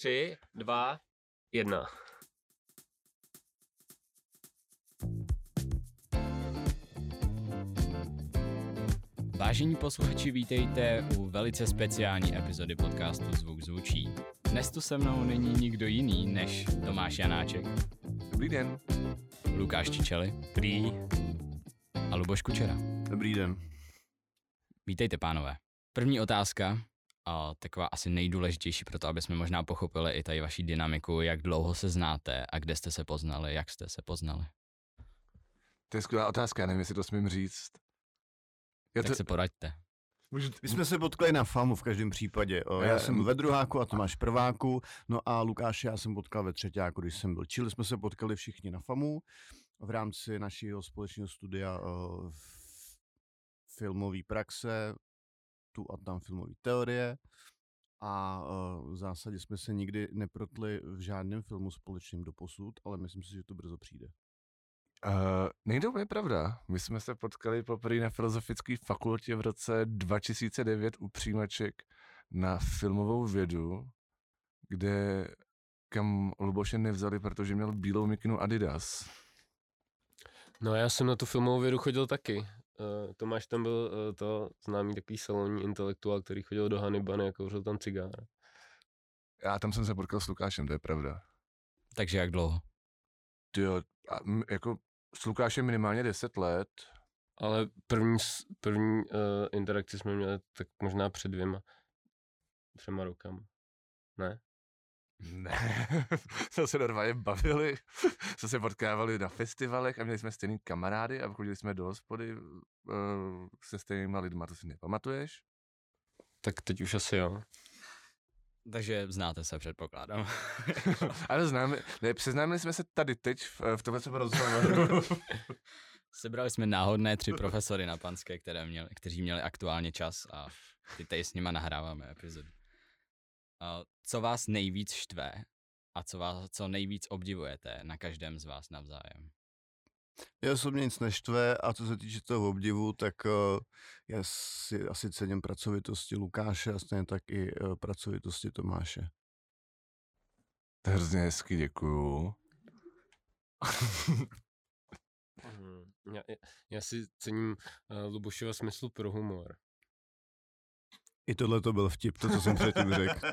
3, 2, 1. Vážení posluchači, vítejte u velice speciální epizody podcastu Zvuk? Zvučí!. Dnes tu se mnou není nikdo jiný než Tomáš Janáček. Dobrý den. Lukáš Csicsely. Prý. A Luboš Kučera. Dobrý den. Vítejte, pánové. První otázka, a taková asi nejdůležitější pro to, aby jsme možná pochopili i tady vaši dynamiku, jak dlouho se znáte a kde jste se poznali, jak jste se poznali. To je skvělá otázka, já nevím, jestli to smím říct. Tak se poraďte. My jsme se potkali na FAMU v každém případě. Já jsem ve druháku a Tomáš prváku, no a Lukáše já jsem potkal ve třetíku, když jsem byl. Čili jsme se potkali všichni na FAMU v rámci našeho společného studia filmové praxe, tu a tam filmové teorie a v zásadě jsme se nikdy neprotli v žádném filmu společným doposud, ale myslím si, že to brzo přijde. Nejde úplně pravda. My jsme se potkali poprvé na Filozofické fakultě v roce 2009 u přijímaček na filmovou vědu, kde kam Luboše nevzali, protože měl bílou mikinu Adidas. No já jsem na tu filmovou vědu chodil taky. Tomáš tam byl to známý takový salonní intelektuál, který chodil do Hanibany a kouřil tam cigára. Já tam jsem se potkal s Lukášem, to je pravda. Takže jak dlouho? Jo, jako s Lukášem minimálně 10 let. Ale první interakci jsme měli tak možná před 2-3 rokama. Ne? Ne, jsme se normálně bavili, jsme se potkávali na festivalech a měli jsme stejný kamarády a chodili jsme do hospody se stejnýma lidma, to si nepamatuješ? Tak teď už asi jo. Takže znáte se, předpokládám. Ale známe, ne, přeznámili jsme se tady teď v tomhle se rozhovoru. Sebrali jsme náhodné 3 profesory na Panské, kteří měli aktuálně čas a teď s nima nahráváme epizodu. Co vás nejvíc štve a co nejvíc obdivujete na každém z vás navzájem? Já osobně nic neštve a co se týče toho obdivu, tak já si asi cením pracovitosti Lukáše a stejně tak i pracovitosti Tomáše. To je hrozně hezky, děkuju. Já si cením Lubošova smyslu pro humor. I tohle to byl vtip, to, co jsem předtím řekl.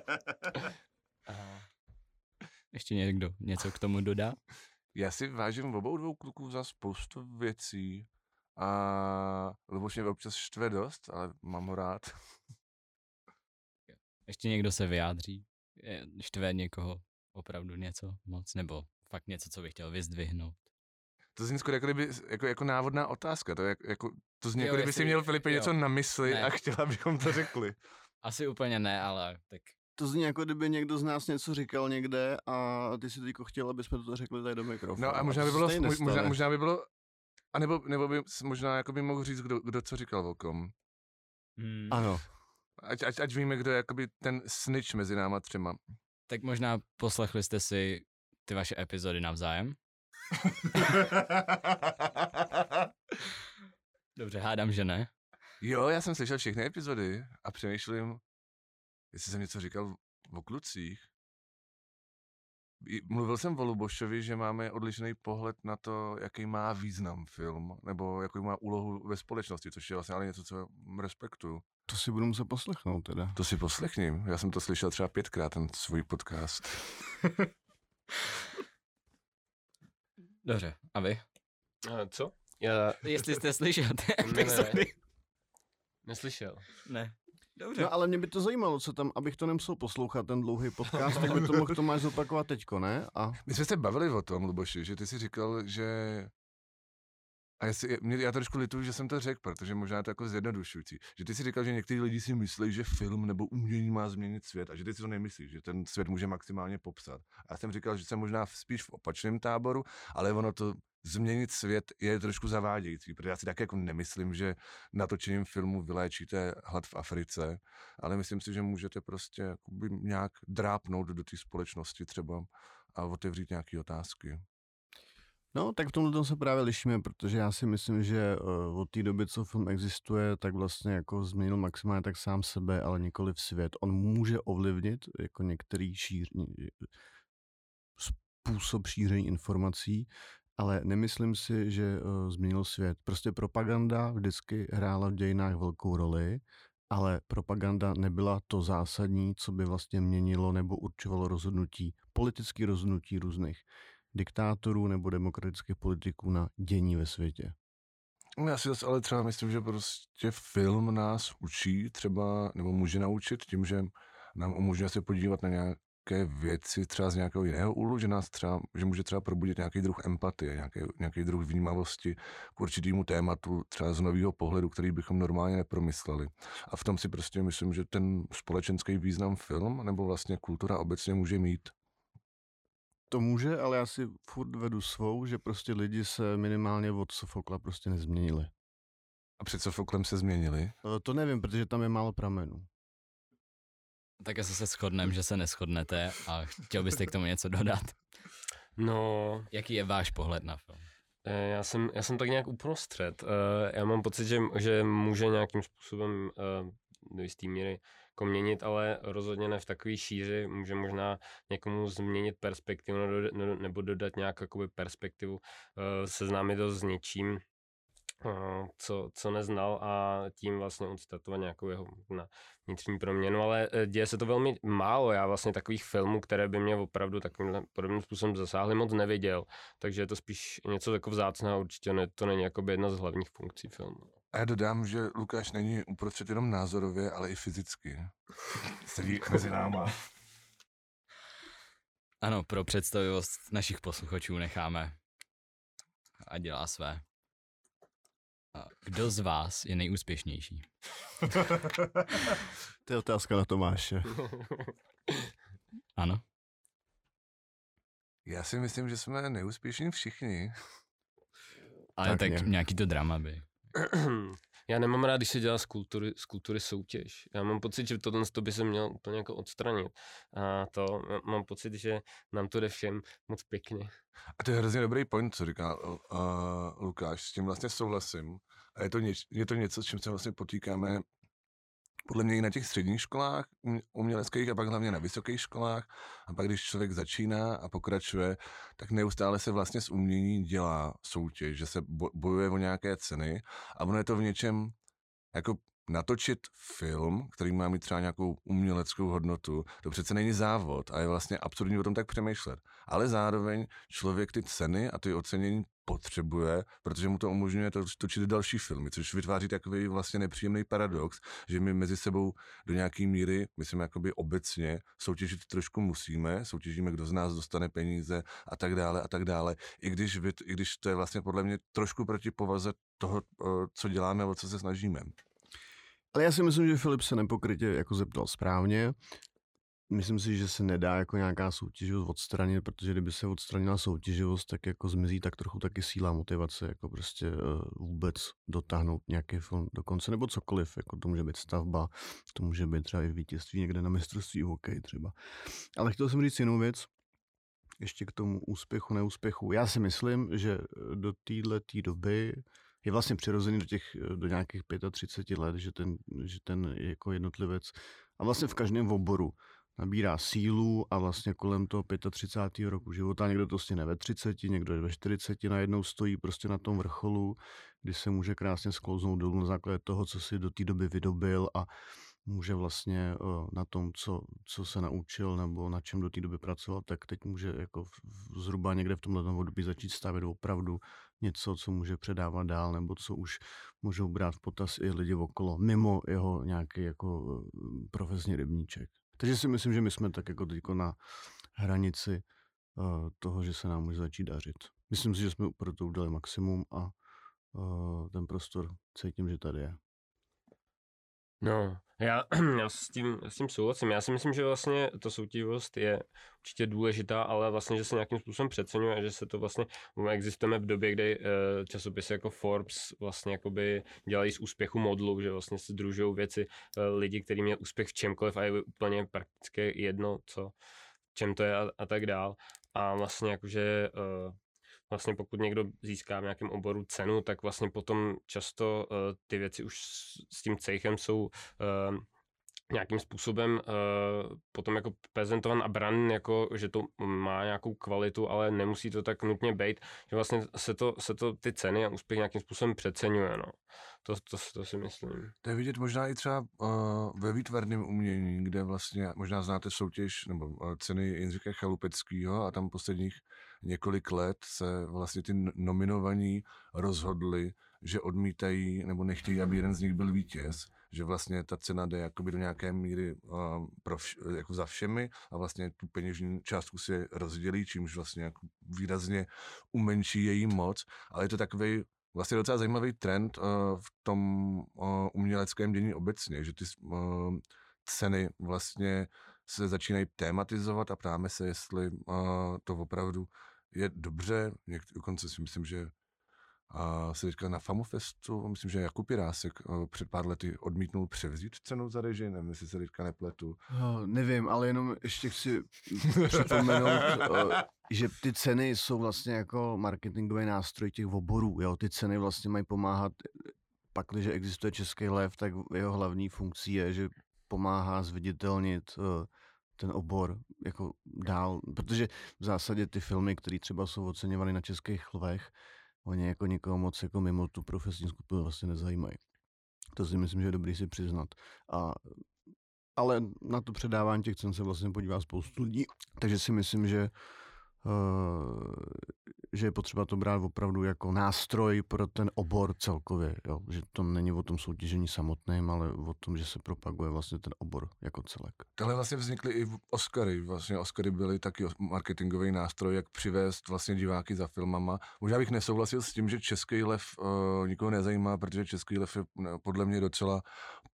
Ještě někdo něco k tomu dodá? Já si vážím obou dvou kluků za spoustu věcí a Luboš mě občas štve dost, ale mám ho rád. Ještě někdo se vyjádří? Štve někoho opravdu něco moc? Nebo fakt něco, co bych chtěl vyzdvihnout? To zní skoro jako návodná otázka. To zní, jako kdyby si měl Filipe něco na mysli a chtěl, abychom to řekli. Asi úplně ne, ale tak... To zní, jako kdyby někdo z nás něco říkal někde a ty si teďko chtěl, aby jsme to řekli tady do mikrofonu. No a možná by bylo... A nebo by možná jako by mohl říct, kdo co říkal o kom. Ano. Ať víme, kdo je jakoby ten snitch mezi náma 3. Tak možná poslechli jste si ty vaše epizody navzájem? Dobře, hádám, že ne. Jo, já jsem slyšel všechny epizody a přemýšlím, jestli jsem něco říkal o klucích. Mluvil jsem o Lubošovi, že máme odlišný pohled na to, jaký má význam film, nebo jaký má úlohu ve společnosti, což je vlastně ale něco, co respektuju. To si budu muset poslechnout teda. To si poslechním. Já jsem to slyšel třeba 5krát, ten svůj podcast. Dobře, a vy? Co? Jestli jste slyšel ty epizody. Neslyšel. Ne. Dobře. No ale mě by to zajímalo, co tam, abych to nemusel poslouchat, ten dlouhý podcast, tak by to mohl Tomáš zopakovat teďko, ne? My jsme se bavili o tom, Luboši, že ty jsi říkal, že... A já trošku lituju, že jsem to řekl, protože možná je to jako zjednodušující. Že ty jsi říkal, že někteří lidi si myslí, že film nebo umění má změnit svět a že ty si to nemyslíš, že ten svět může maximálně popsat. A já jsem říkal, že jsem možná spíš v opačném táboru, ale ono to změnit svět je trošku zavádějící, protože já si tak jako nemyslím, že natočením filmu vyléčíte hlad v Africe, ale myslím si, že můžete prostě nějak drápnout do té společnosti třeba a otevřít nějaké otázky. No, tak v tomhle tom se právě lišíme, protože já si myslím, že od té doby, co film existuje, tak vlastně jako změnil maximálně tak sám sebe, ale nikoli v svět. On může ovlivnit jako některý způsob šíření informací, ale nemyslím si, že změnil svět. Prostě propaganda vždycky hrála v dějinách velkou roli, ale propaganda nebyla to zásadní, co by vlastně měnilo nebo určovalo rozhodnutí, politické rozhodnutí různých diktátorů nebo demokratických politiků na dění ve světě. Já si zase ale třeba myslím, že prostě film nás učí třeba, nebo může naučit tím, že nám umožňuje se podívat na nějaké věci třeba z nějakého jiného úhlu, že nás třeba, že může třeba probudit nějaký druh empatie, nějaký druh vnímavosti k určitému tématu, třeba z nového pohledu, který bychom normálně nepromysleli. A v tom si prostě myslím, že ten společenský význam film nebo vlastně kultura obecně může mít. To může, ale já si furt vedu svou, že prostě lidi se minimálně od Sofokla prostě nezměnili. A před Sofoklem se změnili? To nevím, protože tam je málo pramenů. Tak asi se shodneme, že se neshodnete a chtěl byste k tomu něco dodat? No... Jaký je váš pohled na film? Já jsem tak nějak uprostřed. Já mám pocit, že může nějakým způsobem do jistý míry měnit, ale rozhodně ne v takové šíři, může možná někomu změnit perspektivu nebo dodat nějakou perspektivu, seznámit ho s něčím, co neznal a tím vlastně odstatovat nějakou jeho vnitřní proměnu, ale děje se to velmi málo, já vlastně takových filmů, které by mě opravdu takovým podobným způsobem zasáhly, moc neviděl, takže je to spíš něco jako vzácného, určitě ne, to není jakoby jedna z hlavních funkcí filmu. A já dodám, že Lukáš není uprostřed jenom názorově, ale i fyzicky. Sedí mezi náma. Ano, pro představivost našich posluchačů necháme. A dělá své. Kdo z vás je nejúspěšnější? To je otázka na Tomáše. Ano. Já si myslím, že jsme neúspěšní všichni. Ale tak nějaký to drama by... Já nemám rád, když se dělá z kultury soutěž. Já mám pocit, že tohle by se měl úplně jako odstranit. A to mám pocit, že nám to jde všem moc pěkně. A to je hrozně dobrý point, co říká Lukáš. S tím vlastně souhlasím. A je to něco, s čím se vlastně potýkáme podle mě i na těch středních školách uměleckých a pak hlavně na vysokých školách. A pak, když člověk začíná a pokračuje, tak neustále se vlastně z umění dělá soutěž, že se bojuje o nějaké ceny. A ono je to v něčem, jako natočit film, který má mít třeba nějakou uměleckou hodnotu, to přece není závod a je vlastně absurdní o tom tak přemýšlet. Ale zároveň člověk ty ceny a ty ocenění potřebuje, protože mu to umožňuje točit další filmy, což vytváří takový vlastně nepříjemný paradox, že my mezi sebou do nějaký míry, myslím jakoby obecně, soutěžit trošku musíme, soutěžíme, kdo z nás dostane peníze a tak dále, i když to je vlastně podle mě trošku proti povaze toho, co děláme a o co se snažíme. Ale já si myslím, že Filip se nepokrytě jako zeptal správně. Myslím si, že se nedá jako nějaká soutěživost odstranit, protože kdyby se odstranila soutěživost, tak jako zmizí tak trochu taky síla, motivace, jako prostě vůbec dotáhnout nějaký film do konce, nebo cokoliv, jako to může být stavba, to může být třeba i vítězství někde na mistrovství hokej třeba. Ale chtěl jsem říct jinou věc, ještě k tomu úspěchu, neúspěchu. Já si myslím, že do této doby je vlastně přirozený do nějakých 35 let, že ten jako jednotlivec a vlastně v každém oboru nabírá sílu a vlastně kolem toho 35. roku života, někdo to stihne ve 30, někdo je ve 40, najednou stojí prostě na tom vrcholu, kdy se může krásně sklouznout dolů na základě toho, co si do té doby vydobil a může vlastně na tom, co se naučil nebo na čem do té doby pracoval, tak teď může jako zhruba někde v tomhle období začít stavět opravdu něco, co může předávat dál, nebo co už můžou brát v potaz i lidi okolo, mimo jeho nějaký jako profesní rybníček. Takže si myslím, že my jsme tak jako teď na hranici toho, že se nám může začít dařit. Myslím si, že jsme pro to udělali maximum a ten prostor cítím, že tady je. No, já s tím souhlasím. Já si myslím, že vlastně ta soutěživost je určitě důležitá, ale vlastně, že se nějakým způsobem přeceňuje a že se to vlastně existujeme v době, kdy časopisy jako Forbes vlastně jakoby dělají z úspěchu modlu, že vlastně se sdružují věci lidi, kteří měli úspěch v čemkoliv a je úplně prakticky jedno, co, čem to je a tak dál. A vlastně jakože... vlastně pokud někdo získá v nějakém oboru cenu, tak vlastně potom často ty věci už s tím cejchem jsou nějakým způsobem potom jako prezentovan a bran, jako, že to má nějakou kvalitu, ale nemusí to tak nutně být, že vlastně se to ty ceny a úspěch nějakým způsobem přeceňuje. No. To si myslím. To je vidět možná i třeba ve výtvarném umění, kde vlastně možná znáte soutěž nebo ceny Jindřicha Chalupeckého a tam posledních několik let se vlastně ty nominovaní rozhodli, že odmítají nebo nechtějí, aby jeden z nich byl vítěz, že vlastně ta cena jde jakoby do nějaké míry jako za všemi a vlastně tu peněžní částku si rozdělí, čímž vlastně jako výrazně umenší její moc, ale je to takový vlastně docela zajímavý trend v tom uměleckém dění obecně, že ty ceny vlastně se začínají tematizovat a ptáme se, jestli to opravdu je dobře. Dokonce si myslím, že se teďka na FAMU festu, myslím, že Jakub Jirásek před pár lety odmítnul převzít cenu za režii, nevím, jestli se teďka nepletu. Nevím, ale jenom ještě chci připomenout, že ty ceny jsou vlastně jako marketingový nástroj těch oborů, jo? Ty ceny vlastně mají pomáhat, pakliže existuje Český lev, tak jeho hlavní funkcí je, že pomáhá zviditelnit ten obor jako dál, protože v zásadě ty filmy, které třeba jsou oceňovány na Českých lvech, oni jako nikoho moc jako mimo tu profesní skupinu vlastně nezajímají. To si myslím, že je dobrý si přiznat. Ale na to předávání těch cen se vlastně podívá spoustu lidí, takže si myslím, že je potřeba to brát opravdu jako nástroj pro ten obor celkově. Jo? Že to není o tom soutěžení samotném, ale o tom, že se propaguje vlastně ten obor jako celek. Tohle vlastně vznikly i Oscary. Vlastně Oscary byly taky marketingový nástroj, jak přivést vlastně diváky za filmama. Možná bych nesouhlasil s tím, že Český lev nikoho nezajímá, protože Český lev je podle mě docela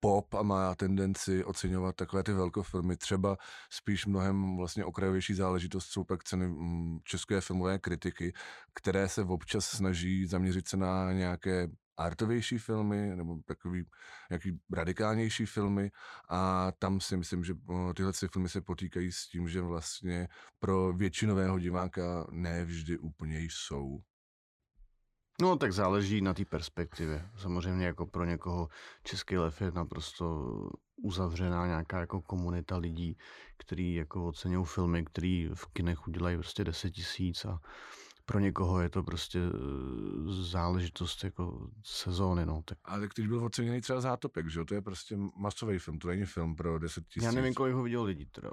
pop a má tendenci oceňovat takové ty velkofilmy. Třeba spíš mnohem vlastně okrajovější záležitost jsou pak ceny české filmové kritiky, které se občas snaží zaměřit se na nějaké artovější filmy nebo takový nějaký radikálnější filmy a tam si myslím, že tyhle filmy se potýkají s tím, že vlastně pro většinového diváka ne vždy úplně jsou. No tak záleží na té perspektivě. Samozřejmě jako pro někoho Český lev je naprosto uzavřená nějaká jako komunita lidí, který jako oceňují filmy, který v kinech udělají prostě 10 000 a pro někoho je to prostě záležitost jako sezóny. No. Tak. Ale tak teď byl oceněný třeba Zátopek, že jo? To je prostě masový film, to není film pro 10 000. Já nevím, kolik ho viděl lidí teda.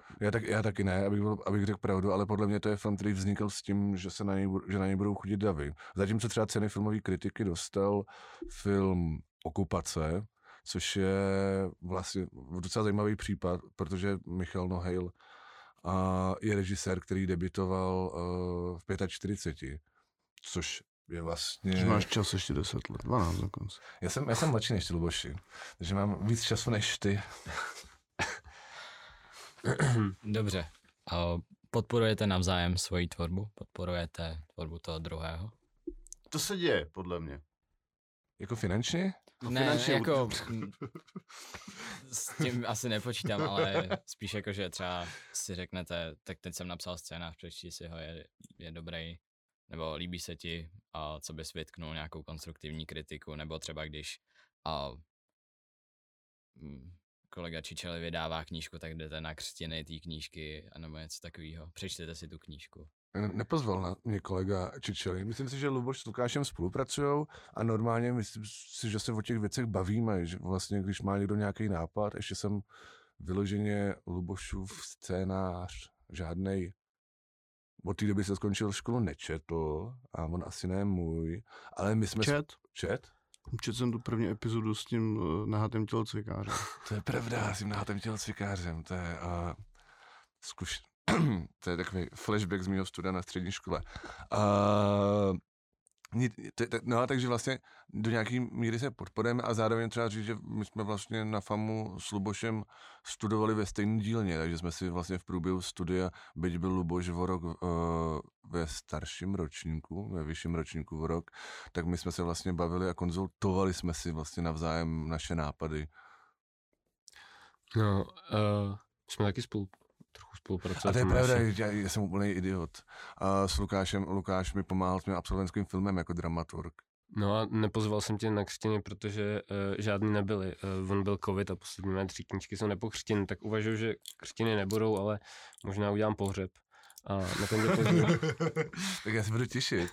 Já taky ne, abych řekl pravdu, ale podle mě to je film, který vznikl s tím, že na něj budou chodit davy. Zatímco třeba ceny filmové kritiky dostal film Okupace, což je vlastně docela zajímavý případ, protože Michal Nohejl je režisér, který debutoval v 45, což je vlastně... Že máš čas ještě 10 let, 12 dokonce. Já jsem mladší než ty, Luboši, takže mám víc času než ty. Dobře. Podporujete navzájem svoji tvorbu? Podporujete tvorbu toho druhého? To se děje, podle mě. Jako finančně? Ne, jako s tím asi nepočítám, ale spíš jako, že třeba si řeknete, tak teď jsem napsal scénář, přečti si ho, je dobrý, nebo líbí se ti, a co bys vytknul, nějakou konstruktivní kritiku, nebo třeba když kolega Csicsely vydává knížku, tak jdete na křtiny té knížky, nebo něco takového, přečtete si tu knížku. Nepozval na mě kolega Csicsely. Myslím si, že Luboš s Lukášem spolupracujou a normálně myslím si, že se o těch věcech bavíme, že vlastně když má někdo nějaký nápad, ještě jsem vyloženě Lubošův scénář žádnej od té doby se skončil školu nečetl a on asi ne můj, ale my jsme... Čet? Četl jsem tu první epizodu s tím nahatým tělocvikářem. To je pravda, s tím nahatým tělocvikářem, to je to je takový flashback z mýho studia na střední škole. Takže vlastně do nějaký míry se podporujeme a zároveň třeba říct, že my jsme vlastně na FAMU s Lubošem studovali ve stejné dílně, takže jsme si vlastně v průběhu studia, byť byl Luboš o rok ve starším ročníku, ve vyšším ročníku o rok, tak my jsme se vlastně bavili a konzultovali jsme si vlastně navzájem naše nápady. No, jsme taky spolu trochu spolupracovat. A to je pravda, já jsem úplný idiot. A s Lukáš mi pomáhal s mým absolventským filmem jako dramaturg. No a nepozval jsem tě na křtiny, protože žádný nebyly. On byl covid a poslední mé 3 knížky jsou nepokřtěny, tak uvažuji, že křtiny nebudou, ale možná udělám pohřeb. A na ten tak já se budu těšit.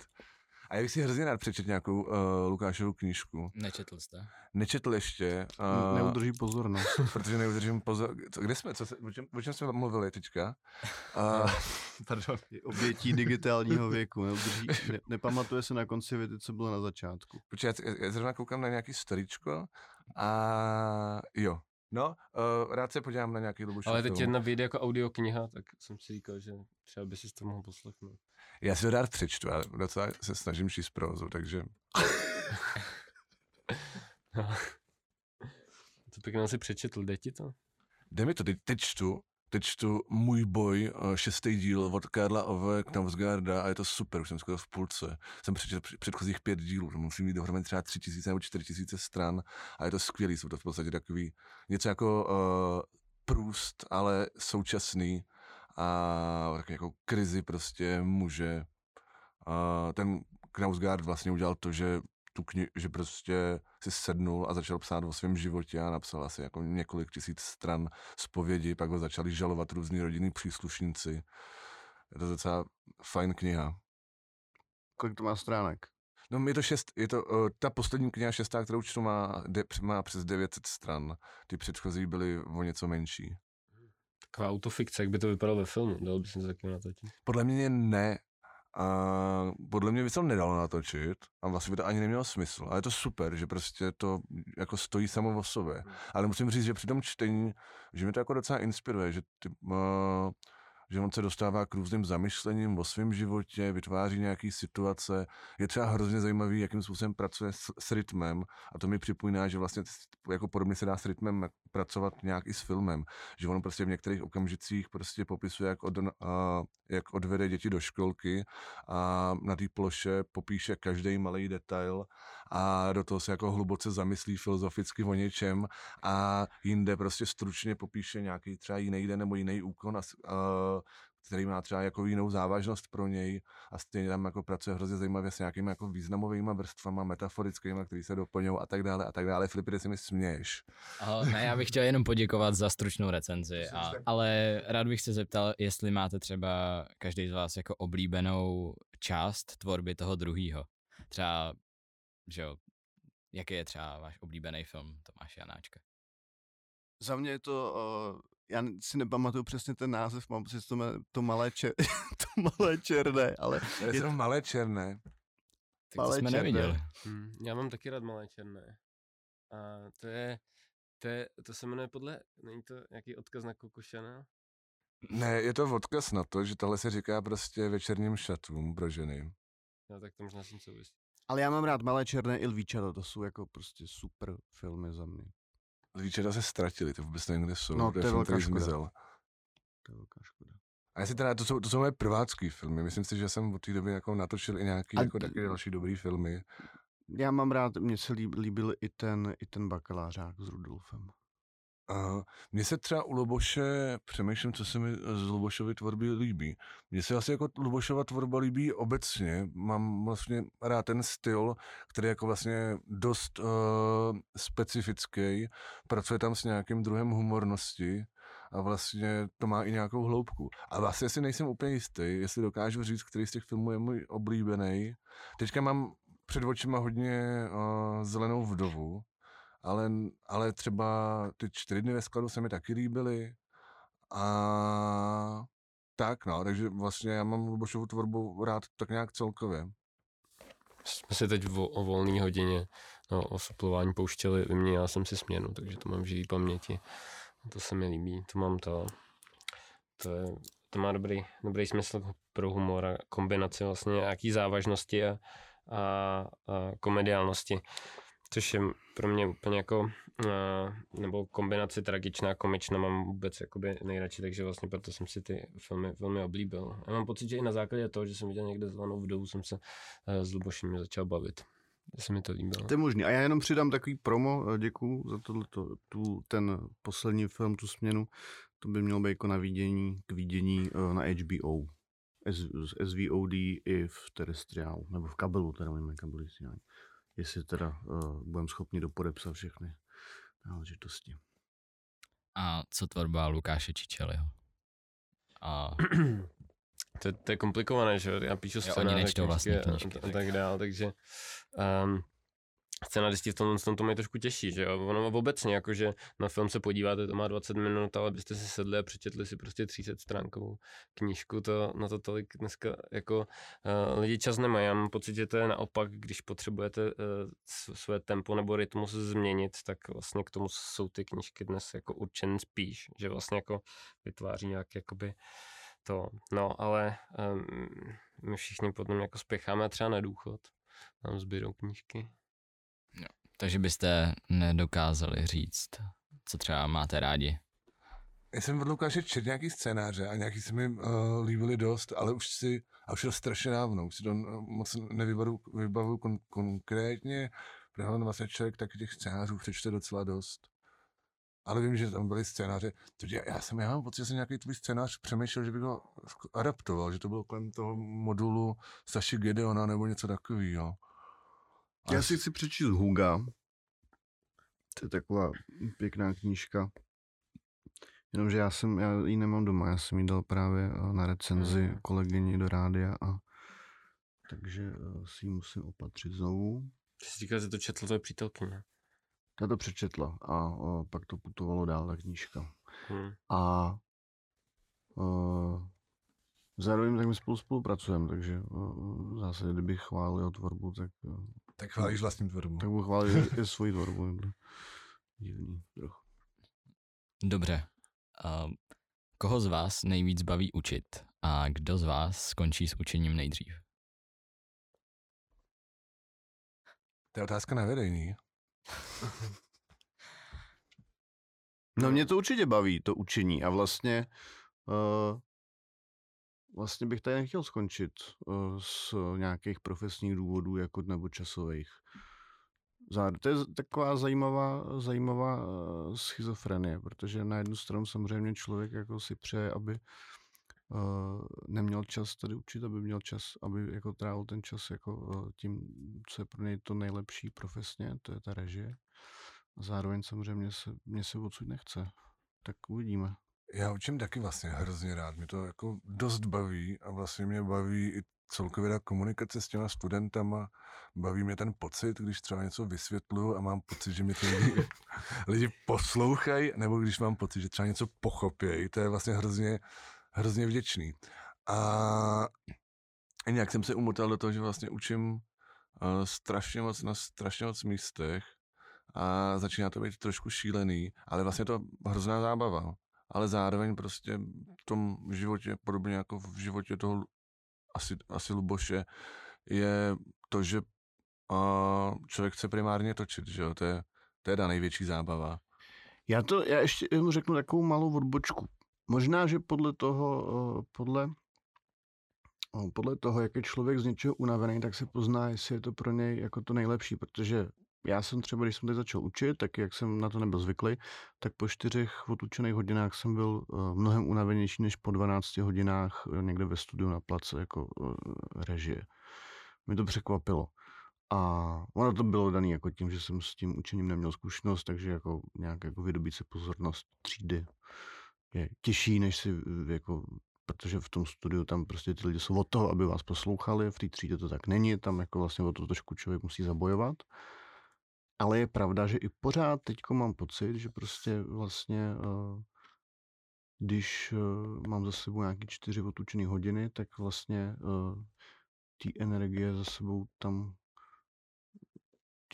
A já bych si hrozně rád přečet nějakou Lukášovu knížku. Nečetl jste? Nečetl ještě. Neudrží pozornost. Protože neudržím pozornost. Kde jsme? O čem jsme mluvili teďka? Pardon. Obětí digitálního věku. Nepamatuje se na konci věty, co bylo na začátku. Počkej, já zrovna koukám na nějaký storíčko a jo. No, rád se podívám na nějaký Luboš. Ale teď jedna vyjde jako audiokniha, tak jsem si říkal, že třeba by si to mohl poslechnout. Já si to rád přečtu, ale docela se snažím číst prózu, takže... No. To pěkně si přečetl, jde ti to? Jde mi to, teď čtu Můj boj, 6. díl od Karla Ove Knausgaarda a je to super, už jsem skoro v půlce. Jsem přečetl předchozích 5 dílů, musím mít dohromady třeba 3000 nebo 4000 stran a je to skvělý, jsou to v podstatě takový něco jako Proust, ale současný a tak jako krizi prostě muže. Ten Knausgaard vlastně udělal to, že prostě si sednul a začal psát o svém životě a napsal asi jako několik tisíc stran zpovědi, pak ho začali žalovat různí rodinní příslušníci. Je to docela fajn kniha. Kolik to má stránek? No je to ta poslední kniha 6, kterou čtu, má přes 900 stran. Ty předchozí byly o něco menší. Taková autofikce, jak by to vypadalo ve filmu? Dal by se to taky natočit? Podle mě ne. A podle mě by se to nedalo natočit a vlastně by to ani nemělo smysl. Ale je to super, že prostě to jako stojí samo o sobě. Ale musím říct, že při tom čtení, že mě to jako docela inspiruje, že on se dostává k různým zamyšlením o svém životě, vytváří nějaký situace. Je třeba hrozně zajímavý, jakým způsobem pracuje s rytmem a to mi připomíná, že vlastně jako podobně se dá s rytmem pracovat nějak i s filmem, že on prostě v některých okamžicích prostě popisuje, jak odvede děti do školky a na té ploše popíše každý malý detail a do toho se jako hluboce zamyslí filozoficky o něčem a jinde prostě stručně popíše nějaký třeba jiný den nebo jiný úkon, který má třeba jako jinou závažnost pro něj a stejně tam jako pracuje hrozně zajímavě s nějakými jako významovými vrstvama, metaforickými, které se doplňují a tak dále a tak dále. Filipe, si mi směješ. Ne, já bych chtěl jenom poděkovat za stručnou recenzi, ale rád bych se zeptal, jestli máte třeba každý z vás jako oblíbenou část tvorby toho druhýho. Třeba, že jo, jaký je třeba váš oblíbený film Tomáše Janáčka? Za mě je to... Já si nepamatuju přesně ten název, mám pocit, to malé černé, ale... Je to malé černé. Tak malé to jsme neviděli. Já mám taky rád malé černé. A to se jmenuje podle... Není to nějaký odkaz na Kukušana? Ne, je to odkaz na to, že tohle se říká prostě večerním šatům pro ženy. No tak to možná jsem souvisl. Ale já mám rád malé černé i Lvíčata, to jsou jako prostě super filmy za mě. Lvíčata se ztratili, to vůbec nevím, kde jsou. No, to je velká škoda. A jestli teda, to jsou moje prvácký filmy, myslím si, že jsem od té doby jako natočil i nějaký jako taky další dobrý filmy. Já mám rád, mně se líbil i ten bakalářák s Rudolfem. Mně se třeba u Luboše, přemýšlím, co se mi z Lubošovy tvorby líbí. Mně se asi jako Lubošova tvorba líbí obecně. Mám vlastně rád ten styl, který je jako vlastně dost specifický. Pracuje tam s nějakým druhem humornosti a vlastně to má i nějakou hloubku. A vlastně si nejsem úplně jistý, jestli dokážu říct, který z těch filmů je můj oblíbený. Teďka mám před očima hodně Zelenou vdovu. Ale třeba ty 4 dny ve skladu se mi taky líbily a tak no, takže vlastně já mám Lubošovu tvorbu rád tak nějak celkově. Jsme se teď o volné hodině o suplování pouštěli, vyměnila jsem si směnu, takže to mám v živý paměti. To se mi líbí, to mám to má dobrý smysl pro humor a kombinaci vlastně nějaký závažnosti a komediálnosti. Což je pro mě úplně jako, nebo kombinaci tragičná, komičná mám vůbec jakoby nejradši, takže vlastně proto jsem si ty filmy velmi oblíbil. Já mám pocit, že i na základě toho, že jsem viděl někde Zelenou vdovu, jsem se s Lubošem začal bavit. Se mi to líbilo. To je možný. A já jenom přidám takový promo, děkuju za tohleto, ten poslední film, tu směnu. To by mělo být jako na vidění, k vidění na HBO. SVOD i v terestriálu, nebo v kabelu, teda mimo kabeliciální. Jestli teda budeme schopni dopodepsat všechny náležitosti. A co tvorba Lukáše Csicselyho? A... to je komplikované, že já píšu scénáře, a tak dále, takže... Scenaristi v tom je trošku těžší, že jo? Ono obecně, jakože na film se podíváte, to má 20 minut, ale byste si sedli a přečetli si prostě 300 stránkovou knížku, to na to tolik dneska jako lidi čas nemají. Já mám pocit, že to je naopak, když potřebujete své tempo nebo rytmus změnit, tak vlastně k tomu jsou ty knížky dnes jako určen spíš, že vlastně jako vytváří nějak jakoby to, no ale my všichni potom jako spěcháme třeba na důchod, tam zbydou knížky. No, takže byste nedokázali říct, co třeba máte rádi. Já jsem od Lukáše četl nějaký scénáře a nějaký se mi líbily dost, ale už je to strašně dávno, už si to moc nevybavuju konkrétně, protože vlastně člověk taky těch scénářů přečte docela dost. Ale vím, že tam byly scénáře, já mám pocit, že jsem nějaký tvůj scénář přemýšlel, že bych ho adaptoval, že to bylo kolem toho modulu Saši Gedeona nebo něco takového. Já si chci přečíst Huga, to je taková pěkná knížka, jenomže já ji nemám doma, já jsem ji dal právě na recenzi kolegyni do rádia, a takže si ji musím opatřit znovu. Ty jsi říkal, že to četla tvoje přítelkyně. Ta to přečetla a pak to putovalo dál ta knížka. A zároveň tak my spolupracujeme, takže v zásadě, kdybych chválil tvorbu, tak chválíš vlastní tvorbu. Tak budu chválit i svoji tvorbu. Divný trochu. Dobře. Koho z vás nejvíc baví učit? A kdo z vás skončí s učením nejdřív? To je otázka na vedení. No mě to určitě baví, to učení. A vlastně... Vlastně bych tady nechtěl skončit z nějakých profesních důvodů jako nebo časových. To je taková zajímavá schizofrenie, protože na jednu stranu samozřejmě člověk jako si přeje, aby neměl čas tady učit, aby měl čas, aby jako trávil ten čas jako tím, co je pro něj to nejlepší profesně, to je ta režie. A zároveň samozřejmě mě se odsud nechce. Tak uvidíme. Já učím taky vlastně hrozně rád, mě to jako dost baví a vlastně mě baví i celkově ta komunikace s těma studentama, baví mě ten pocit, když třeba něco vysvětluju a mám pocit, že mě ty lidi poslouchají, nebo když mám pocit, že třeba něco pochopějí, to je vlastně hrozně vděčný. A nějak jsem se umotal do toho, že vlastně učím strašně moc na strašně moc místech a začíná to být trošku šílený, ale vlastně to hrozná zábava. Ale zároveň prostě v tom životě, podobně jako v životě toho asi Luboše, je to, že člověk chce primárně točit, že jo? To je ta největší zábava. Já ještě mu řeknu takovou malou odbočku. Možná, že podle toho, jak je člověk z něčeho unavený, tak se pozná, jestli je to pro něj jako to nejlepší, protože... Já jsem třeba, když jsem teď začal učit, tak jak jsem na to nebyl zvyklý, tak po 4 odučených hodinách jsem byl mnohem unavenější než po 12 hodinách někde ve studiu na place jako režie. Mě to překvapilo. A ono to bylo dané jako tím, že jsem s tím učením neměl zkušenost, takže jako nějak jako vydobít si pozornost třídy je těžší, než si jako... Protože v tom studiu tam prostě ty lidi jsou od toho, aby vás poslouchali, v té třídě to tak není, tam jako vlastně o to trošku člověk musí zabojovat. Ale je pravda, že i pořád teďko mám pocit, že prostě vlastně, když mám za sebou nějaký 4 odučený hodiny, tak vlastně ty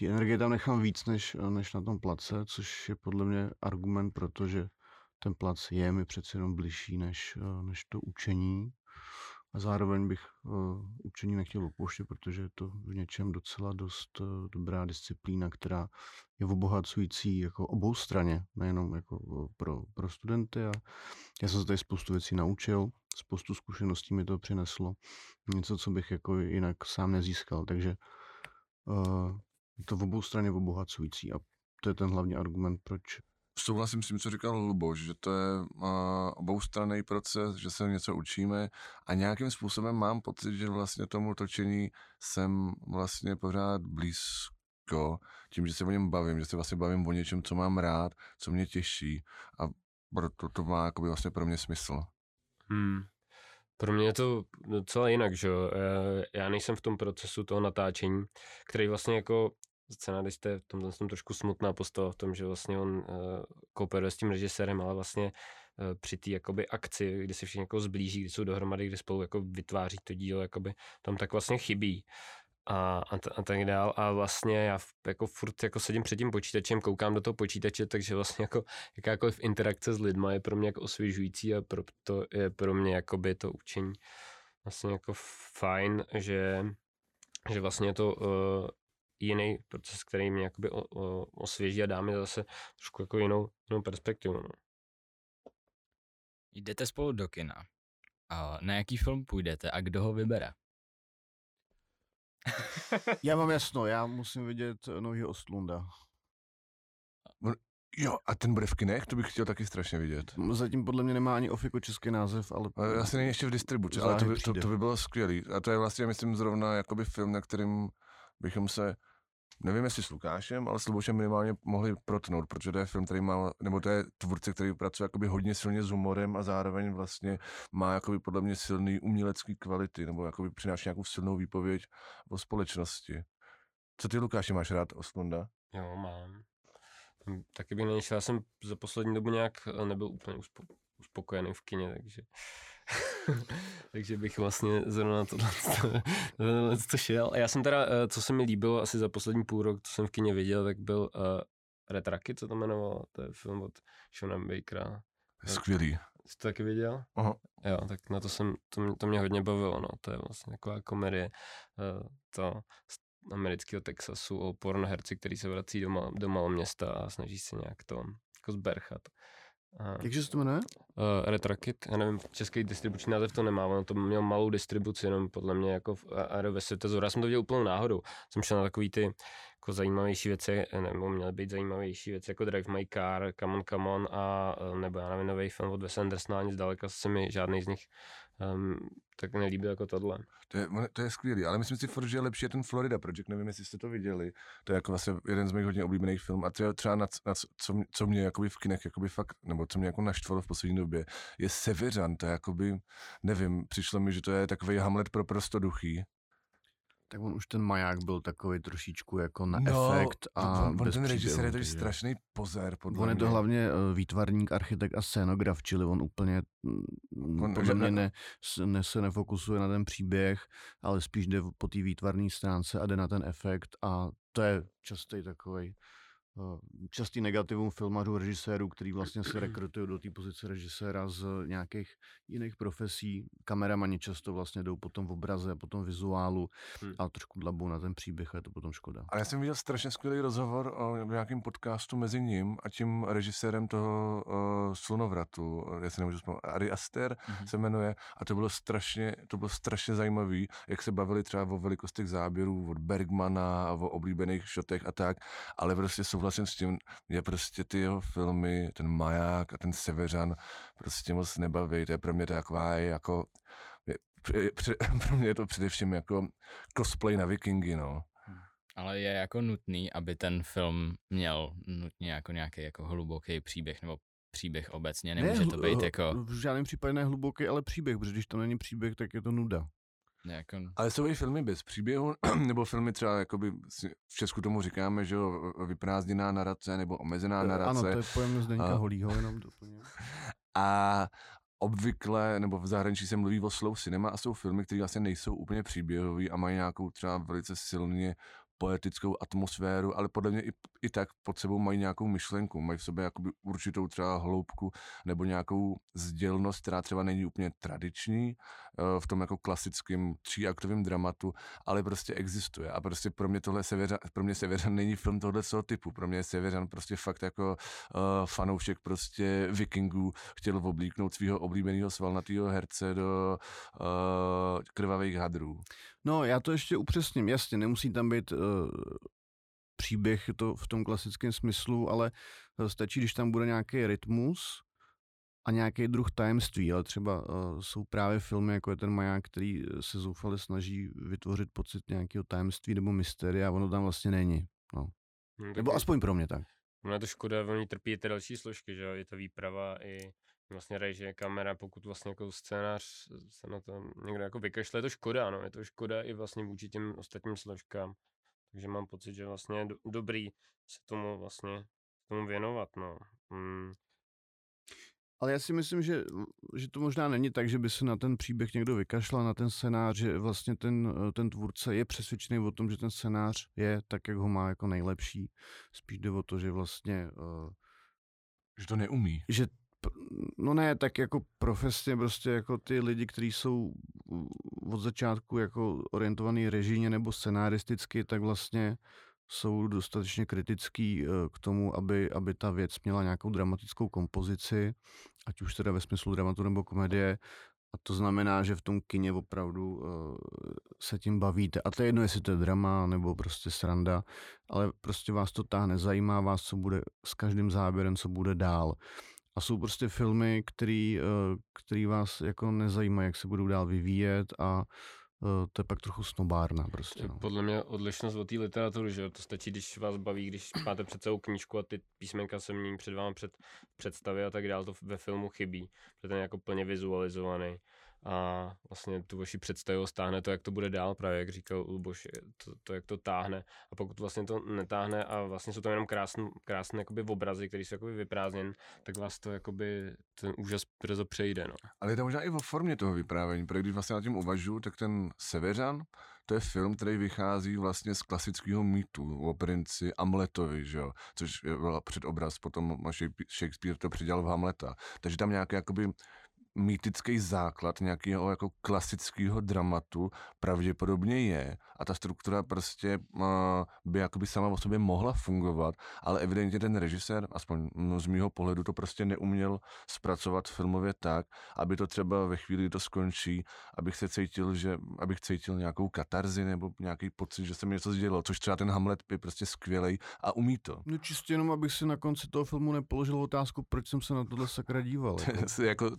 energie tam nechám víc, než na tom place, což je podle mě argument, protože ten plac je mi přece jenom bližší než to učení. A zároveň bych učení nechtěl opouštět, protože je to v něčem docela dost dobrá disciplína, která je obohacující jako obou straně, nejenom jako pro studenty. A já jsem se tady spoustu věcí naučil, spoustu zkušeností mi to přineslo, něco, co bych jako jinak sám nezískal. Takže je to v obou straně obohacující a to je ten hlavní argument, proč souhlasím s tím, co říkal Luboš, že to je oboustranný proces, že se něco učíme a nějakým způsobem mám pocit, že vlastně tomu točení jsem vlastně pořád blízko tím, že se o něm bavím, že se vlastně bavím o něčem, co mám rád, co mě těší a proto to má jakoby vlastně pro mě smysl. Pro mě je to docela jinak, že jo. Já nejsem v tom procesu toho natáčení, který vlastně jako scenárist je v tomhle trošku smutná postava v tom, že vlastně on kooperuje s tím režisérem, ale vlastně při té jakoby akci, kdy se všichni jako zblíží, kdy jsou dohromady, kdy spolu jako vytváří to dílo, jakoby tam tak vlastně chybí. A tak dál. A vlastně já jako furt jako sedím před tím počítačem, koukám do toho počítače, takže vlastně jako jakákoliv interakce s lidma je pro mě jako osvěžující a proto je pro mě jakoby to učení vlastně jako fajn, že vlastně je to jiný proces, který mě jakoby osvěží a dá mi zase trošku jako jinou perspektivu. No. Jdete spolu do kina. Na jaký film půjdete a kdo ho vybere? Já mám jasno, já musím vidět novýho Östlunda. Jo, a ten bude v kinech? To bych chtěl taky strašně vidět. Zatím podle mě nemá ani ofiko český název, ale... Asi není ještě v distribuci, ale to by bylo skvělý. A to je vlastně, myslím, zrovna jakoby film, na kterým bychom se, nevím jestli s Lukášem, ale s Lubošem minimálně mohli protnout, protože to je film, který má, nebo to je tvůrce, který pracuje jakoby hodně silně s humorem a zároveň vlastně má jakoby podle mě silný umělecký kvality, nebo jakoby přináší nějakou silnou výpověď o společnosti. Co ty, Lukáši, máš rád Östlunda? Jo, mám. Taky bych nešel, já jsem za poslední dobu nějak nebyl úplně uspokojený v kině, takže... Takže bych vlastně zrovna tohle šel. Já jsem teda, co se mi líbilo asi za poslední půl rok, co jsem v kině viděl, tak byl Red Rocket, co to jmenovalo, to je film od Shona Bakera. Skvělý. Jsi to taky viděl? Aha. Jo, tak na to jsem, to mě hodně bavilo, no, to je vlastně taková komedie to amerického Texasu o pornoherci, který se vrací do maloměsta a snaží se nějak to jako zberchat. Takže se to jmenuje? Red Rocket, já nevím, český distribuční název to nemá, on to měl malou distribuci, jenom podle mě jako ve světě zhora. Já jsem to viděl úplnou náhodou, jsem šel na takový ty jako zajímavější věci, nebo měly být zajímavější věci, jako Drive My Car, Come On a nebo já nevím, nový film od Wes Andersona, ani zdaleka se mi žádnej z nich tak nelíbil jako tohle. To je skvělý, ale myslím si furt, že lepší je ten Florida Project, nevím, jestli jste to viděli. To je jako vlastně jeden z mých hodně oblíbených filmů a třeba na co mě jakoby v kinech jakoby fakt, nebo co mě jako naštvalo v poslední době, je Severan, to je jakoby, nevím, přišlo mi, že to je takový Hamlet pro prostoduchý. Tak on už ten maják byl takový trošičku jako na efekt a on ten režisér je to strašný pozér. On je to hlavně výtvarník, architekt a scénograf, čili on úplně podle mě se nefokusuje na ten příběh, ale spíš jde po té výtvarné stránce a jde na ten efekt a to je častý takový častý negativum filmařů, režisérů, který vlastně se rekrutují do té pozice režiséra z nějakých jiných profesí. Kameramani často vlastně jdou potom v obraze, potom vizuálu a trošku dlabou na ten příběh a je to potom škoda. Ale já jsem viděl strašně skvělý rozhovor o nějakém podcastu mezi ním a tím režisérem toho Slunovratu, já se nemůžu vzpomínat, Ari Aster se jmenuje a to bylo strašně zajímavý, jak se bavili třeba o velikostech záběrů od Bergmana a o oblíbených šotech a tak, ale prostě souhlasím s tím, že prostě ty jeho filmy, ten Maják a ten Severan prostě moc nebaví, to je pro mě taková jako, pro mě je to především jako cosplay na vikingy, no. Ale je jako nutný, aby ten film měl nutně jako nějaký jako hluboký příběh, nebo příběh obecně, nemůže to být jako... V žádném případě ne hluboký, ale příběh, protože když to není příběh, tak je to nuda. Jako... Ale jsou i filmy bez příběhu, nebo filmy třeba, jakoby v Česku tomu říkáme, že jo, vyprázdněná narace, nebo omezená narace. Ano, to je pojem Zdeňka Holýho, jenom doplňuji. A obvykle, nebo v zahraničí se mluví o slow cinema a jsou filmy, které vlastně nejsou úplně příběhové a mají nějakou třeba velice silně poetickou atmosféru, ale podle mě i tak pod sebou mají nějakou myšlenku, mají v sobě jakoby určitou třeba hloubku nebo nějakou sdělnost, která třeba není úplně tradiční v tom jako klasickém tříaktovém dramatu, ale prostě existuje a prostě pro mě tohle Severan není film tohoto typu, pro mě je Severan prostě fakt jako fanoušek prostě vikingů, chtěl oblíknout svého oblíbeného svalnatého herce do krvavých hadrů. No, já to ještě upřesním, jasně, nemusí tam být příběh to v tom klasickém smyslu, ale stačí, když tam bude nějaký rytmus a nějaký druh tajemství, ale třeba jsou právě filmy, jako je ten Maják, který se zoufale snaží vytvořit pocit nějakého tajemství nebo mysteria, a ono tam vlastně není. No. Nebo aspoň pro mě tak. No je to škoda, oni trpí ty další složky, že jo, je to výprava i vlastně režie, kamera, pokud vlastně jako scénář se na to někdo jako vykašle, je to škoda, no, je to škoda i vlastně vůči těm ostatním složkám, takže mám pocit, že vlastně je dobrý se tomu vlastně tomu věnovat, no. Ale já si myslím, že to možná není tak, že by se na ten příběh někdo vykašlal, na ten scénář, že vlastně ten tvůrce je přesvědčený o tom, že ten scénář je tak, jak ho má jako nejlepší. Spíš jde o to, že vlastně... že to neumí. Že, no ne, tak jako profesně prostě jako ty lidi, kteří jsou od začátku jako orientovaný režijně nebo scenaristicky, tak vlastně jsou dostatečně kritický k tomu, aby ta věc měla nějakou dramatickou kompozici, ať už teda ve smyslu dramatu nebo komedie. A to znamená, že v tom kině opravdu se tím bavíte. A to je jedno, jestli to je drama nebo prostě sranda, ale prostě vás to táhne, zajímá vás, co bude s každým záběrem, co bude dál. A jsou prostě filmy, který vás jako nezajímají, jak se budou dál vyvíjet a to je pak trochu snobárna prostě. No. Podle mě odlišnost od té literatury, že to stačí, když vás baví, když máte před sebou knížku a ty písmenka se mění před vámi před představy a tak dál, to ve filmu chybí, protože ten je jako plně vizualizovaný a vlastně tu vaši představu stáhne to, jak to bude dál, právě jak říkal Luboš, to jak to táhne a pokud vlastně to netáhne a vlastně jsou tam jenom krásné jakoby obrazy, které jsou jakoby vyprázdněn, tak vás to jakoby ten úžas brzo přejde, no. Ale je to možná i o formě toho vyprávění, protože když vlastně na tím uvažuju, tak ten Severan, to je film, který vychází vlastně z klasického mýtu o princi Hamletovi, že jo, což byl předobraz, potom Shakespeare to přidělal v Hamleta, takže tam nějaké jakoby mýtický základ nějakého jako klasického dramatu pravděpodobně je a ta struktura prostě by jakoby sama o sobě mohla fungovat, ale evidentně ten režisér, aspoň z mýho pohledu, to prostě neuměl zpracovat filmově tak, aby to třeba ve chvíli, kdy to skončí, abych cítil nějakou katarzi nebo nějaký pocit, že se mi něco sdělilo, což třeba ten Hamlet je prostě skvělej a umí to. No čistě jenom, abych si na konci toho filmu nepoložil otázku, proč jsem se na tohle sakra díval.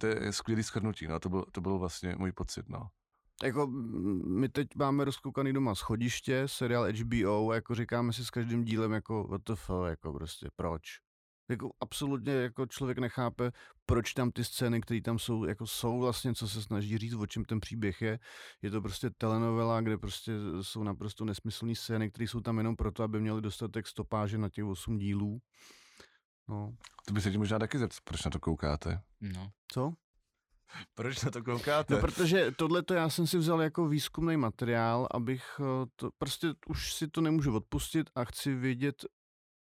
To je skvělý shrnutí, no, to byl vlastně můj pocit, no. Jako my teď máme rozkoukaný doma Schodiště, seriál HBO, jako říkáme si s každým dílem jako WTF, jako prostě proč. Jako absolutně jako člověk nechápe, proč tam ty scény, které tam jsou vlastně, co se snaží říct, o čem ten příběh je. Je to prostě telenovela, kde prostě jsou naprosto nesmyslné scény, které jsou tam jenom proto, aby měli dostatek stopáže na těch 8 dílů. No. To by se ti možná taky zeptat, proč na to koukáte? No. Co? Proč na to koukáte? No, protože tohleto já jsem si vzal jako výzkumný materiál, abych to, prostě už si to nemůžu odpustit a chci vědět,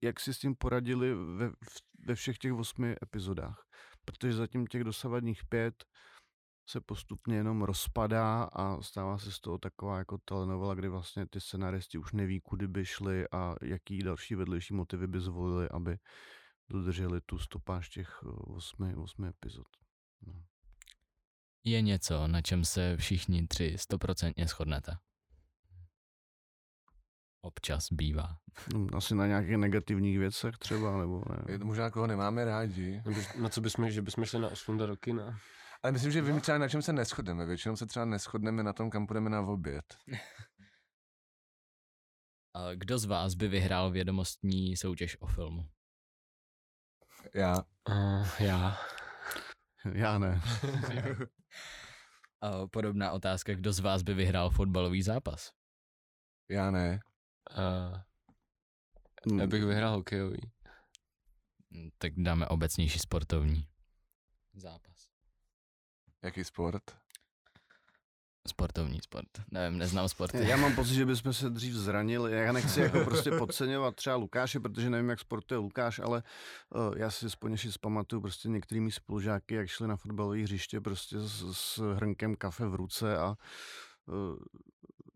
jak si s tím poradili ve všech těch 8 epizodách. Protože zatím těch dosavadních 5 se postupně jenom rozpadá a stává se z toho taková jako telenovela, kdy vlastně ty scenaristi už neví, kudy by šli a jaký další vedlejší motivy by zvolili, aby dodrželi tu stopáž těch 8 epizod. No. Je něco, na čem se všichni 3 stoprocentně shodnete? Občas bývá. Asi na nějakých negativních věcech třeba, nebo ne. Je to možná, koho nemáme rádi. Na co bychom šli na Östlunda do kina? Ale myslím, že vím třeba, na čem se neshodneme. Většinou se třeba neshodneme na tom, kam půjdeme na oběd. A kdo z vás by vyhrál vědomostní soutěž o filmu? Já. Já ne. Podobná otázka, kdo z vás by vyhrál fotbalový zápas? Já ne. Já bych vyhrál hokejový. Tak dáme obecnější sportovní zápas. Jaký sport? Sportovní sport. Nevím, neznám sporty. Já mám pocit, že bychom se dřív zranili. Já nechci jako prostě podceňovat třeba Lukáše, protože nevím, jak sportuje Lukáš, ale já si společně zpamatuju prostě některými spolužáky, jak šli na fotbalové hřiště prostě s hrnkem kafe v ruce a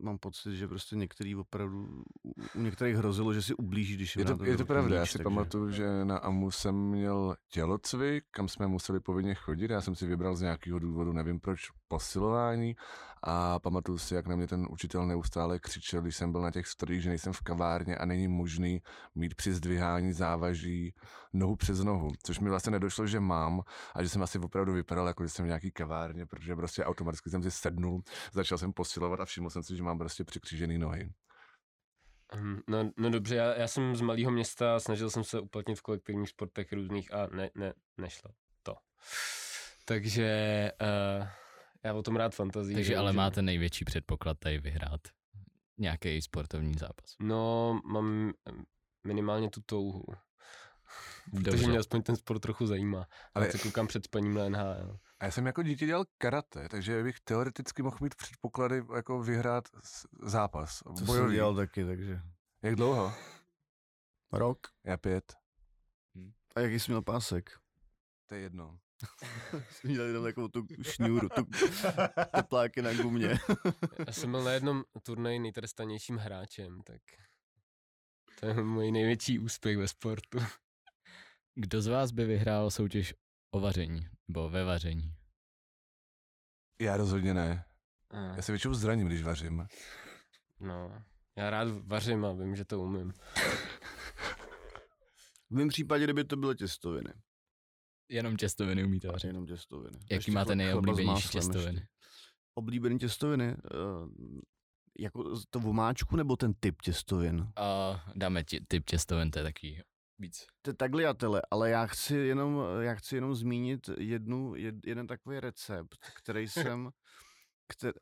mám pocit, že prostě některý opravdu, u některých hrozilo, že si ublíží, když je na to. Je to pravda, já si pamatuju, že na AMU jsem měl tělocvik, kam jsme museli povinně chodit, já jsem si vybral z nějakého důvodu, nevím proč, posilování a pamatuju si, jak na mě ten učitel neustále křičel, když jsem byl na těch studiích, že nejsem v kavárně a není možný mít při zdvihání závaží nohu přes nohu, což mi vlastně nedošlo, že mám a že jsem asi opravdu vypadal, jako že jsem v nějaký kavárně, protože prostě automaticky jsem si sednul, začal jsem posilovat a všiml jsem si, že mám prostě překřížený nohy. No dobře, já jsem z malého města, snažil jsem se uplatnit v kolektivních sportech různých a nešlo to. Takže já o tom rád fantazii. Takže ale máte největší předpoklad tady vyhrát nějaký sportovní zápas. No, mám minimálně tu touhu. Dobře. Protože mě aspoň ten sport trochu zajímá. Ale já se koukám před spaním na NHL. A já jsem jako dítě dělal karate, takže bych teoreticky mohl mít předpoklady jako vyhrát zápas. To jsem dělal taky, takže. Jak dlouho? Rok. Já 5. A jaký jsi měl pásek? To je jedno. Jsme dělali tam takovou tu šňůru, tu tepláky na gumě. Já jsem byl na jednom turnaji nejtrestanějším hráčem, tak to je můj největší úspěch ve sportu. Kdo z vás by vyhrál soutěž o vaření, nebo ve vaření? Já rozhodně ne. Já se většinou zraním, když vařím. No, já rád vařím a vím, že to umím. V mém případě, kdyby to bylo těstoviny. Jenom těstoviny umíte vařit? Jenom těstoviny. Jaký ještě máte nejoblíbenější těstoviny? Ještě. Oblíbený těstoviny? Jako to v omáčku, nebo ten typ těstovin? Dáme typ těstovin, to je taky víc. To je tagliatelle, ale já chci jenom zmínit jeden takový recept, který jsem...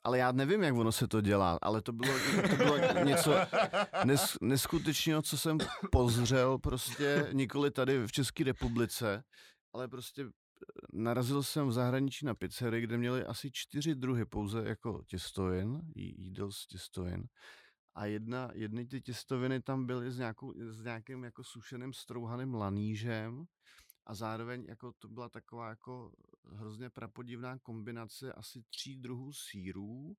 ale já nevím, jak ono se to dělá, ale to bylo něco neskutečného, co jsem pozřel prostě nikoli tady v České republice, ale prostě narazil jsem v zahraničí na pizzerii, kde měli asi 4 druhy pouze jako těstovin, jídel z těstovin. A jedny ty těstoviny tam byly s nějakým jako sušeným strouhaným lanížem a zároveň jako to byla taková jako hrozně prapodivná kombinace asi 3 druhů sýrů.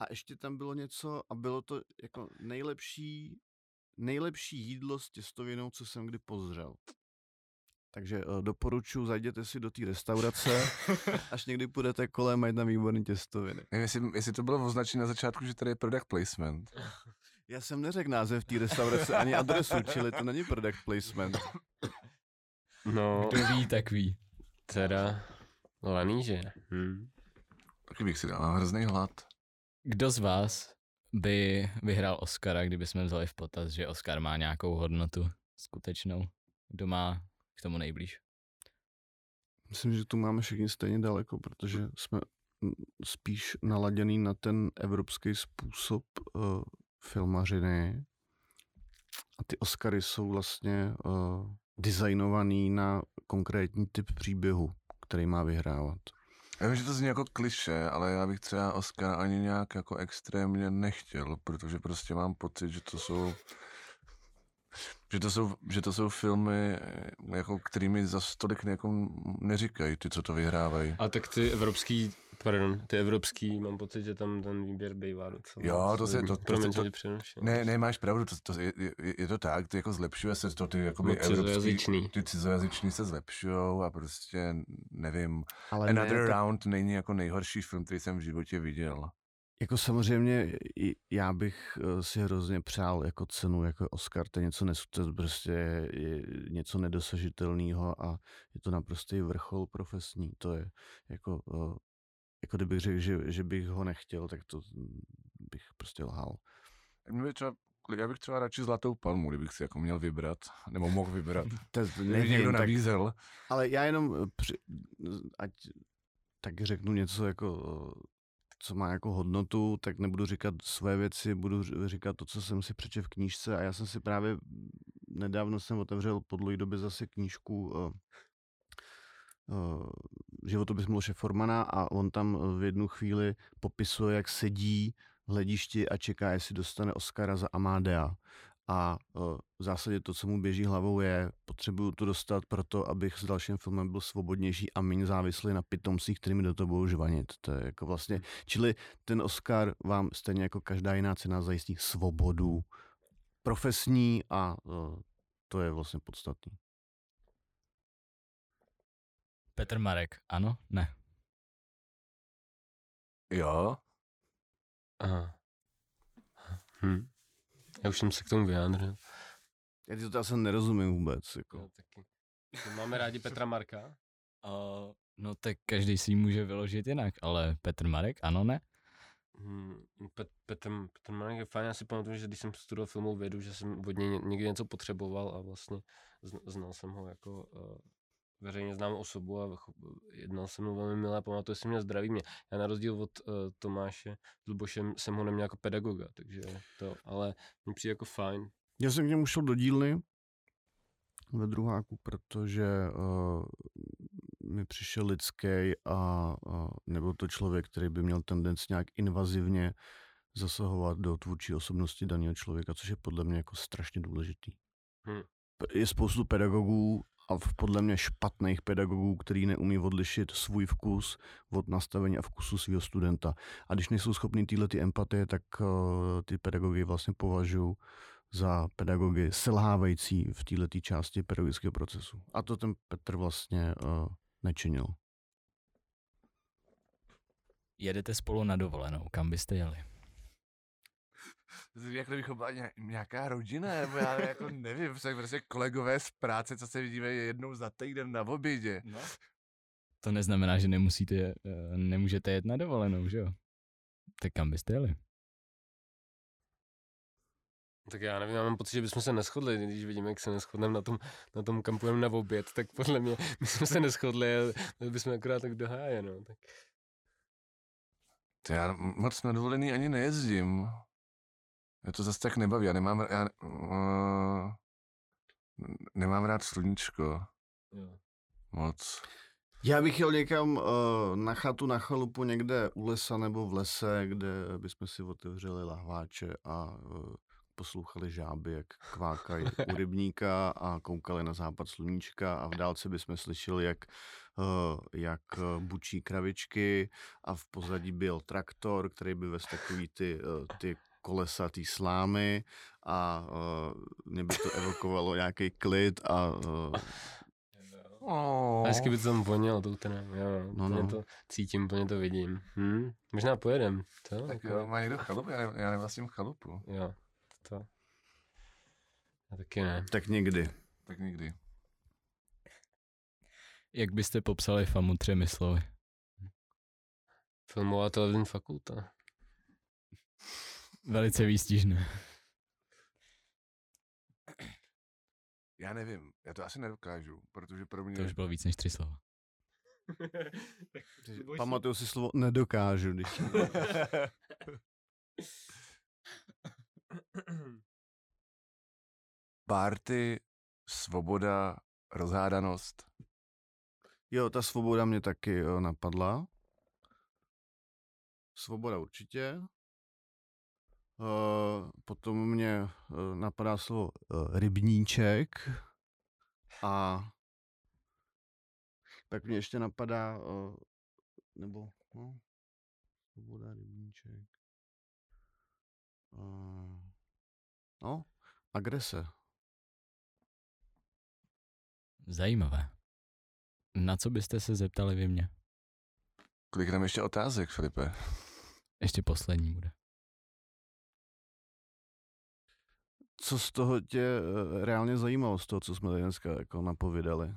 A ještě tam bylo něco a bylo to jako nejlepší jídlo s těstovinou, co jsem kdy pozřel. Takže doporučuji, zajděte si do té restaurace, až někdy půjdete kolem, mají tam výborný těstoviny. Jestli to bylo označené na začátku, že tady je product placement. Já jsem neřekl název té restaurace, ani adresu, čili to není product placement. No, kdo ví, tak ví. Teda laníže. Taky bych si dal, mám hrozný hlad. Kdo z vás by vyhrál Oscara, kdybychom vzali v potaz, že Oscar má nějakou hodnotu skutečnou? Kdo má k tomu nejblíž? Myslím, že tu máme všichni stejně daleko, protože jsme spíš naladěný na ten evropský způsob filmařiny a ty Oscary jsou vlastně designovaný na konkrétní typ příběhu, který má vyhrávat. Já vím, že to zní jako klišé, ale já bych třeba Oscar ani nějak jako extrémně nechtěl, protože prostě mám pocit, že to jsou... Že to jsou filmy, jako, kterými za tolik neříkají ty, co to vyhrávají. A tak ty evropský, mám pocit, že tam ten výběr bývá docela. Jo, to se... Ne, máš pravdu, to je to tak, ty jako zlepšuje se to, ty jakoby evropský, ty cizojazyční se zlepšujou a prostě nevím. Ale Another Round není jako nejhorší film, který jsem v životě viděl. Jako samozřejmě, já bych si hrozně přál jako cenu, jako Oscar, to je něco prostě něco nedosažitelného a je to naprostý vrchol profesní. To je jako kdybych řekl, že bych ho nechtěl, tak to bych prostě lhal. Já bych třeba radši Zlatou palmu, kdybych si jako měl vybrat, nebo mohl vybrat. Nevím, někdo nabízel. Ale já jenom, ať tak řeknu něco jako... co má jako hodnotu, tak nebudu říkat své věci, budu říkat to, co jsem si přečetl v knížce a já jsem si právě nedávno otevřel po dlouhé době zase knížku Životopis Miloše Formana a on tam v jednu chvíli popisuje, jak sedí v hledišti a čeká, jestli dostane Oscara za Amadea. A v zásadě to, co mu běží hlavou, je, potřebuju to dostat proto, abych s dalším filmem byl svobodnější a méně závislý na pitomcích, kterými do toho budou žvanit. To je jako vlastně, čili ten Oscar vám stejně jako každá jiná cena zajistí svobodu profesní a to je vlastně podstatný. Petr Marek, ano? Ne. Jo. Aha. Hm. Já už jsem se k tomu vyjádřil. Já ti to asi nerozumím vůbec. Jako. No, taky. Máme rádi Petra Marka? No tak každý si ji může vyložit jinak, ale Petr Marek, ano, ne? Petr Marek je fajn, já si pamatuju, že když jsem studoval filmovou vědu, že jsem od něj někdy něco potřeboval a vlastně znal jsem ho jako... veřejně znám osobu a jednal se mnou velmi milé, pamatuju si mě, zdraví mě. Já na rozdíl od Tomáše s Lubošem jsem ho neměl jako pedagoga, takže to, ale mi přijde jako fajn. Já jsem k němu šel do dílny ve druháku, protože mi přišel lidský a nebyl to člověk, který by měl tendenci nějak invazivně zasahovat do tvůrčí osobnosti daného člověka, což je podle mě jako strašně důležitý. Je spoustu pedagogů, a podle mě špatných pedagogů, který neumí odlišit svůj vkus od nastavení a vkusu svého studenta. A když nejsou schopní tyhle ty empatie, tak ty pedagogy vlastně považuji za pedagogy selhávající v této části pedagogického procesu. A to ten Petr vlastně nečinil. Jedete spolu na dovolenou. Kam byste jeli? Jak kdybychom byla nějaká rodina, nebo já jako nevím, prostě kolegové z práce, co se vidíme jednou za týden na obědě. No. To neznamená, že nemůžete jet na dovolenou, že jo? Tak kam byste jeli? Tak já nevím, já mám pocit, že bychom se neshodli, když vidíme, jak se neshodneme na tom kampujeme na oběd, tak podle mě my jsme se neshodli a bychom akorát tak do háje, no. Tak. To já moc na dovolený ani nejezdím. Já to zase tak nebaví, já nemám rád sluníčko. Jo. Moc. Já bych jel někam na chatu, na chalupu někde u lesa nebo v lese, kde bychom si otevřeli lahváče a poslouchali žáby, jak kvákají u rybníka a koukali na západ sluníčka a v dálce bychom slyšeli, jak bučí kravičky a v pozadí byl traktor, který by vez takový ty kolesa té slámy a mě by to evokovalo nějaký klid a... A hezky by to tam vonělo, tou tenem, jo, no. To cítím, plně to vidím. Možná pojedem, to? Tak jo, má někdo chalupu, já nevlastním chalupu. Jo, to. A taky ne. Tak nikdy. Jak byste popsali FAMU 3 slovy? Filmová televizní fakulta. Velice výstižné. Já nevím, já to asi nedokážu, protože pro mě... To už bylo víc než 3 slova. Pamatuju si slovo nedokážu, když... Party, svoboda, rozhádanost. Jo, ta svoboda mě taky napadla. Svoboda určitě. Potom mě napadá slovo rybníček a tak mě ještě napadá svoboda rybníček agrese. Zajímavé. Na co byste se zeptali vy mě? Kolik nám ještě otázek, Filipe? Ještě poslední bude. Co z toho tě reálně zajímalo, z toho, co jsme tady dneska jako napovědali?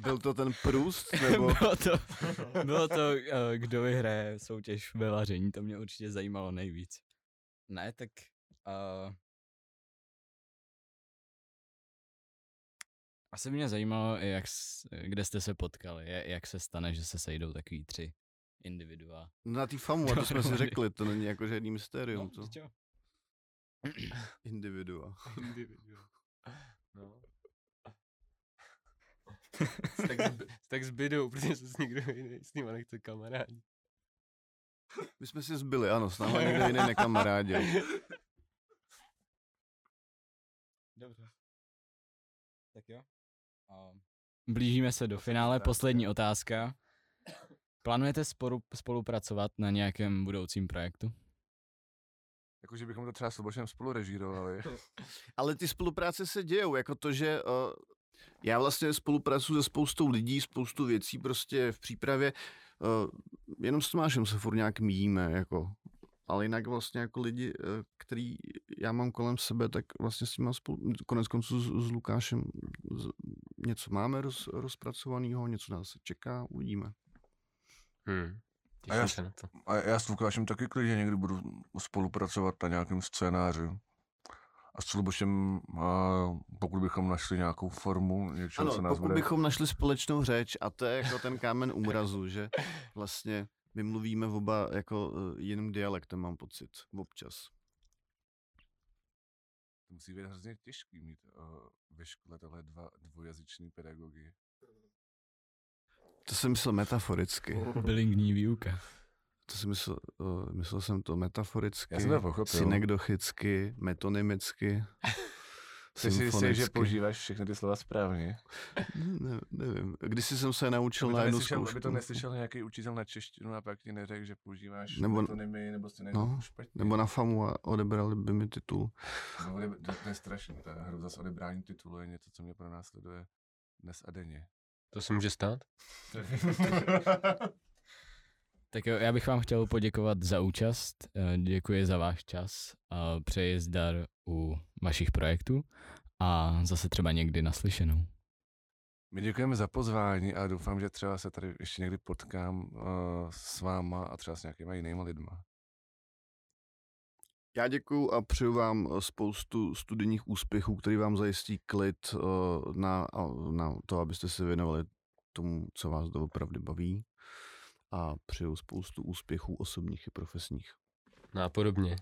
Byl to ten průst? Nebo... Bylo to, kdo vyhraje soutěž ve vaření, to mě určitě zajímalo nejvíc. Ne, tak... Asi mě zajímalo, kde jste se potkali, jak se stane, že se sejdou takový 3 individua. Na tý FAMU, a to jsme si řekli, to není jako žádný mysterium. No, to. Individua. No. Tak zbydou, protože se s ním nechce kamarádi. My jsme si zbyli, ano, s námi někde jiný nekamaráděl. Dobře. Tak jo. Blížíme se do finále, poslední otázka. Plánujete spolupracovat na nějakém budoucím projektu? Jakože bychom to třeba s Lubošem spolurežírovali. Ale ty spolupráce se dějou, jako to, že já vlastně spolupracuji se spoustou lidí, spoustu věcí prostě v přípravě. Jenom s Tomášem se furt nějak míjíme, jako. Ale jinak vlastně jako lidi, který já mám kolem sebe, tak vlastně s nimi konec konců s Lukášem něco máme rozpracovaného, něco nás čeká, uvidíme. A já s Lukášem taky klidně někdy budu spolupracovat na nějakém scénáři. A s Lubošem, pokud bychom našli nějakou formu, něčeho se nás bude... bychom našli společnou řeč, a to je jako ten kámen úrazu, že vlastně my mluvíme oba jako jiným dialektem, mám pocit, občas. To musí být hrozně těžký mít ve škole tohle dvojazyčný pedagogy. To jsem myslel metaforicky. Bilingvní výuka. To jsem myslel jsem to metaforicky, synekdochicky, metonymicky, symfonicky. Jsi si, že používáš všechny ty slova správně? Ne, nevím. Když jsem se naučil na jednu zkoušku. Aby to neslyšel nějaký učitel na češtinu a pak ti neřekl, že používáš metonymy nebo synekdochicky špatně. Nebo na FAMU a odebrali by mi titul. To je strašný, ta hruza s odebráním titulu je něco, co mě pronásleduje dnes a denně. To se může stát? Tak jo, já bych vám chtěl poděkovat za účast, děkuji za váš čas a přeji zdar u vašich projektů a zase třeba někdy naslyšenou. My děkujeme za pozvání a doufám, že třeba se tady ještě někdy potkám s váma a třeba s nějakýma jinýma lidma. Já děkuju a přeju vám spoustu studijních úspěchů, který vám zajistí klid na to, abyste se věnovali tomu, co vás doopravdy baví. A přeju spoustu úspěchů osobních i profesních. Nápodobně.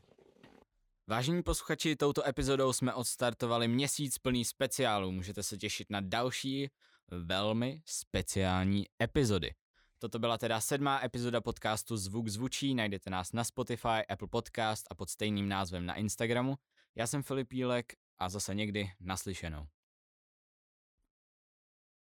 Vážení posluchači, touto epizodou jsme odstartovali měsíc plný speciálů. Můžete se těšit na další velmi speciální epizody. Toto byla teda 7. epizoda podcastu Zvuk zvučí, najdete nás na Spotify, Apple Podcast a pod stejným názvem na Instagramu. Já jsem Filip Jílek a zase někdy naslyšenou.